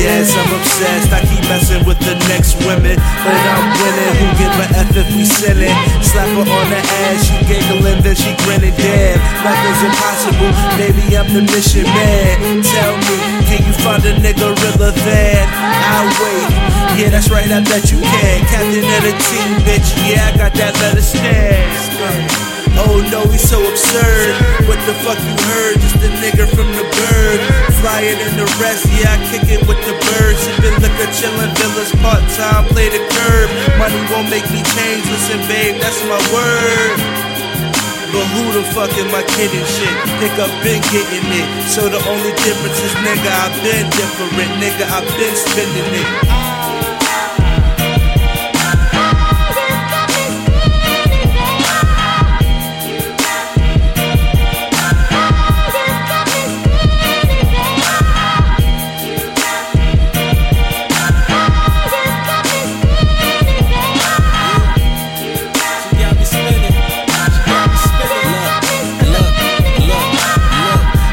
Yes, I'm obsessed, I keep messing with the next women, but I'm winning. Who give a F if we sinning? Slap her on the ass, she giggling, then she grinning. Damn, nothing's impossible, baby, I'm the mission man. Tell me, can you find a nigga realer than I wait? Yeah, that's right, I bet you can. Captain of the team, bitch, yeah, I got that letter stand. Oh no, he's so absurd. What the fuck you heard? Just a nigga from the bird. Flying in the rest, yeah, I kick it with the birds. Sippin' liquor, chillin', villas, part-time, play the curb. Money won't make me change, listen babe, that's my word. But who the fuck am I kidding shit? Think I've been getting it. So the only difference is nigga, I've been different. Nigga, I've been spending it.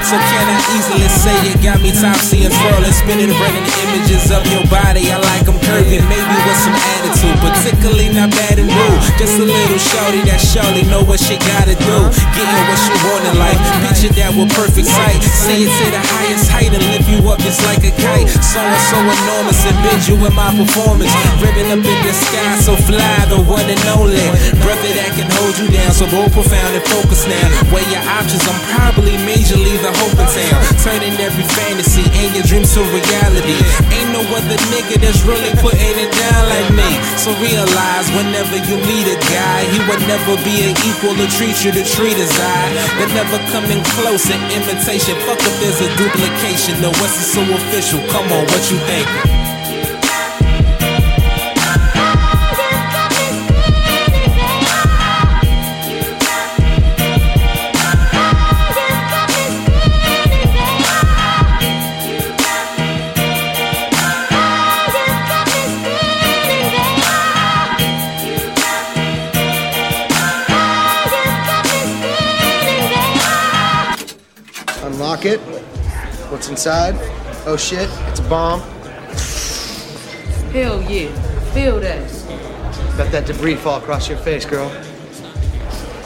So can I easily say it got me topsy and twirling, spinning, running images of your body. I like them curvy, maybe with some attitude, particularly not bad and rude. Just a little shorty that surely know what she gotta do, getting what she want in life. Picture that with perfect sight, see it to the highest height and lift you up just like a kite. So and so enormous, and bid you in my performance, ribbon up in the sky, so fly, the one and only brother that can hold you down. So both profound and focused now. Weigh your options, I'm probably majorly the open town, turning every fantasy and your dreams to reality. Ain't no other nigga that's really putting it down like me. So realize whenever you meet a guy, he would never be an equal or treat you to treat as I. But never coming close in imitation. Fuck if there's a duplication. No, what's so official? Come on, what you thinking? Unlock it. What's inside? Oh shit, it's a bomb. Hell yeah, feel that. Let that debris fall across your face, girl.